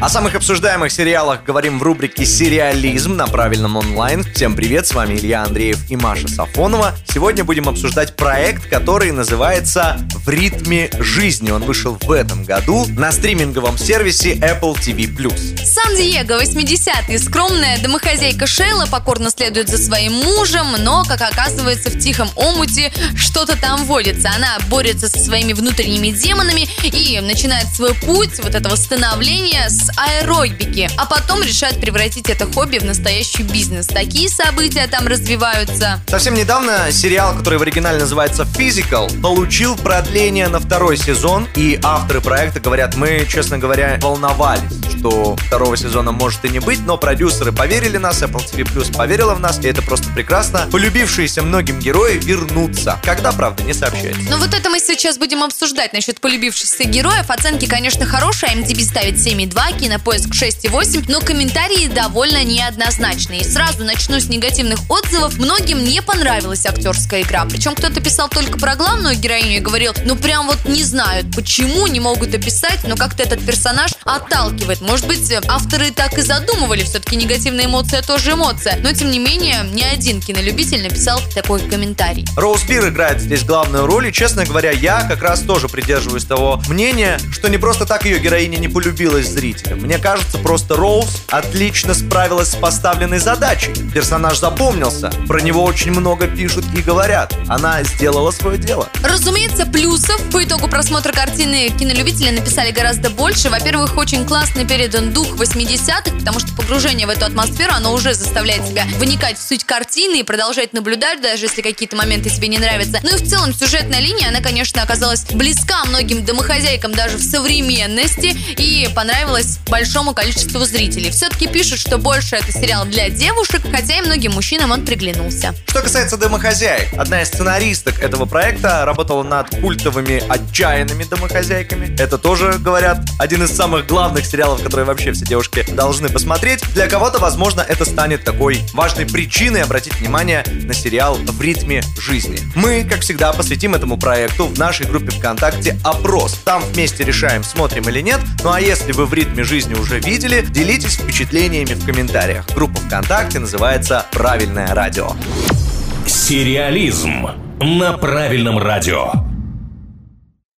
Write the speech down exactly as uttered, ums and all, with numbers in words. О самых обсуждаемых сериалах говорим в рубрике «Сериализм» на Правильном онлайн. Всем привет, с вами Илья Андреев и Маша Сафонова. Сегодня будем обсуждать проект, который называется «В ритме жизни». Он вышел в этом году на стриминговом сервисе Apple Ти Ви плюс. Сан-Диего, восьмидесятые. Скромная домохозяйка Шейла покорно следует за своим мужем, но, как оказывается, в тихом омуте что-то там водится. Она борется со своими внутренними демонами и начинает свой путь вот этого становления с аэробики, а потом решают превратить это хобби в настоящий бизнес. Такие события там развиваются. Совсем недавно сериал, который в оригинале называется Physical, получил продление на второй сезон, и авторы проекта говорят: мы, честно говоря, волновались, что второго сезона может и не быть, но продюсеры поверили нас, Apple Ти Ви плюс поверила в нас, и это просто прекрасно. Полюбившиеся многим герои вернутся, когда, правда, не сообщается. Ну вот это мы сейчас будем обсуждать насчет полюбившихся героев. Оценки, конечно, хорошие, IMDb ставит семь и два, Кинопоиск шесть и восемь, но комментарии довольно неоднозначные. Сразу начну с негативных отзывов. Многим не понравилась актерская игра. Причем кто-то писал только про главную героиню и говорил: ну прям вот не знают, почему не могут описать, но как-то этот персонаж отталкивает. Может быть, авторы так и задумывали, все-таки негативная эмоция тоже эмоция. Но тем не менее, ни один кинолюбитель написал такой комментарий. Роуз Бир играет здесь главную роль, и, честно говоря, я как раз тоже придерживаюсь того мнения, что не просто так ее героиня не полюбилась зрителям. Мне кажется, просто Роуз отлично справилась с поставленной задачей. Персонаж запомнился, про него очень много пишут и говорят. Она сделала свое дело. Разумеется, плюсов по итогу просмотра картины кинолюбители написали гораздо больше. Во-первых, очень классно передан дух восьмидесятых, потому что погружение в эту атмосферу, оно уже заставляет тебя вникать в суть картины и продолжать наблюдать, даже если какие-то моменты тебе не нравятся. Ну и в целом сюжетная линия, она, конечно, оказалась близка многим домохозяйкам даже в современности и понравилась большому количеству зрителей. Все-таки пишут, что больше это сериал для девушек, хотя и многим мужчинам он приглянулся. Что касается домохозяек, одна из сценаристок этого проекта работала над культовыми отчаянными домохозяйками. Это тоже, говорят, один из самых главных сериалов, которые вообще все девушки должны посмотреть. Для кого-то, возможно, это станет такой важной причиной обратить внимание на сериал «В ритме жизни». Мы, как всегда, посвятим этому проекту в нашей группе ВКонтакте опрос. Там вместе решаем, смотрим или нет. Ну а если вы в ритме жизни уже видели, делитесь впечатлениями в комментариях. Группа ВКонтакте называется «Правильное радио». Сериализм на Правильном радио.